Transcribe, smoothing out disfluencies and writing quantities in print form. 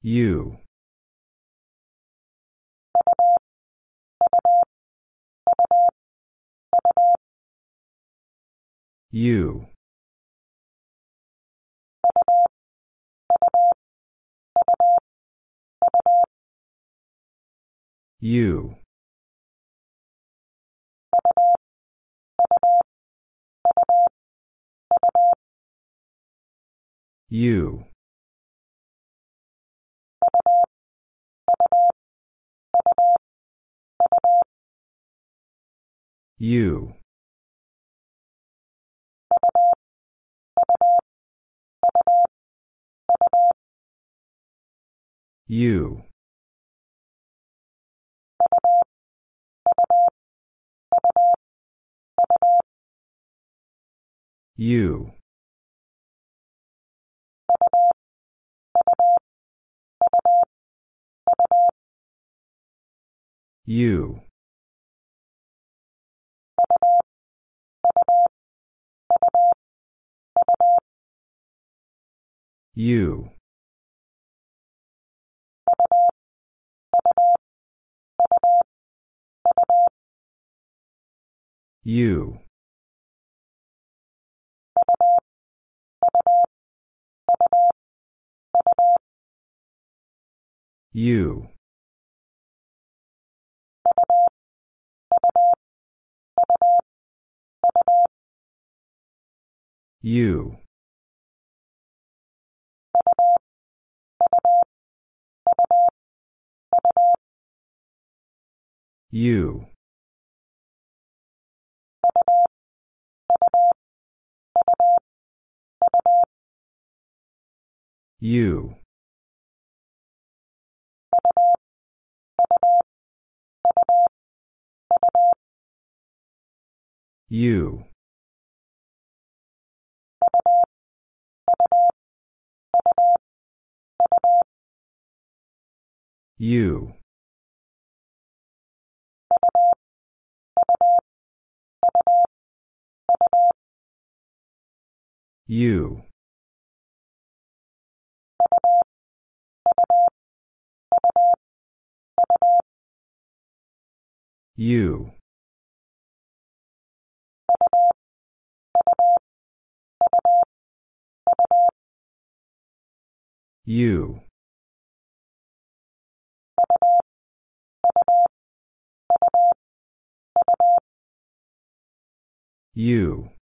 U. U. U. U. U. U. U. U. U. U. U. U. U. U. U. U. U. U. U. U.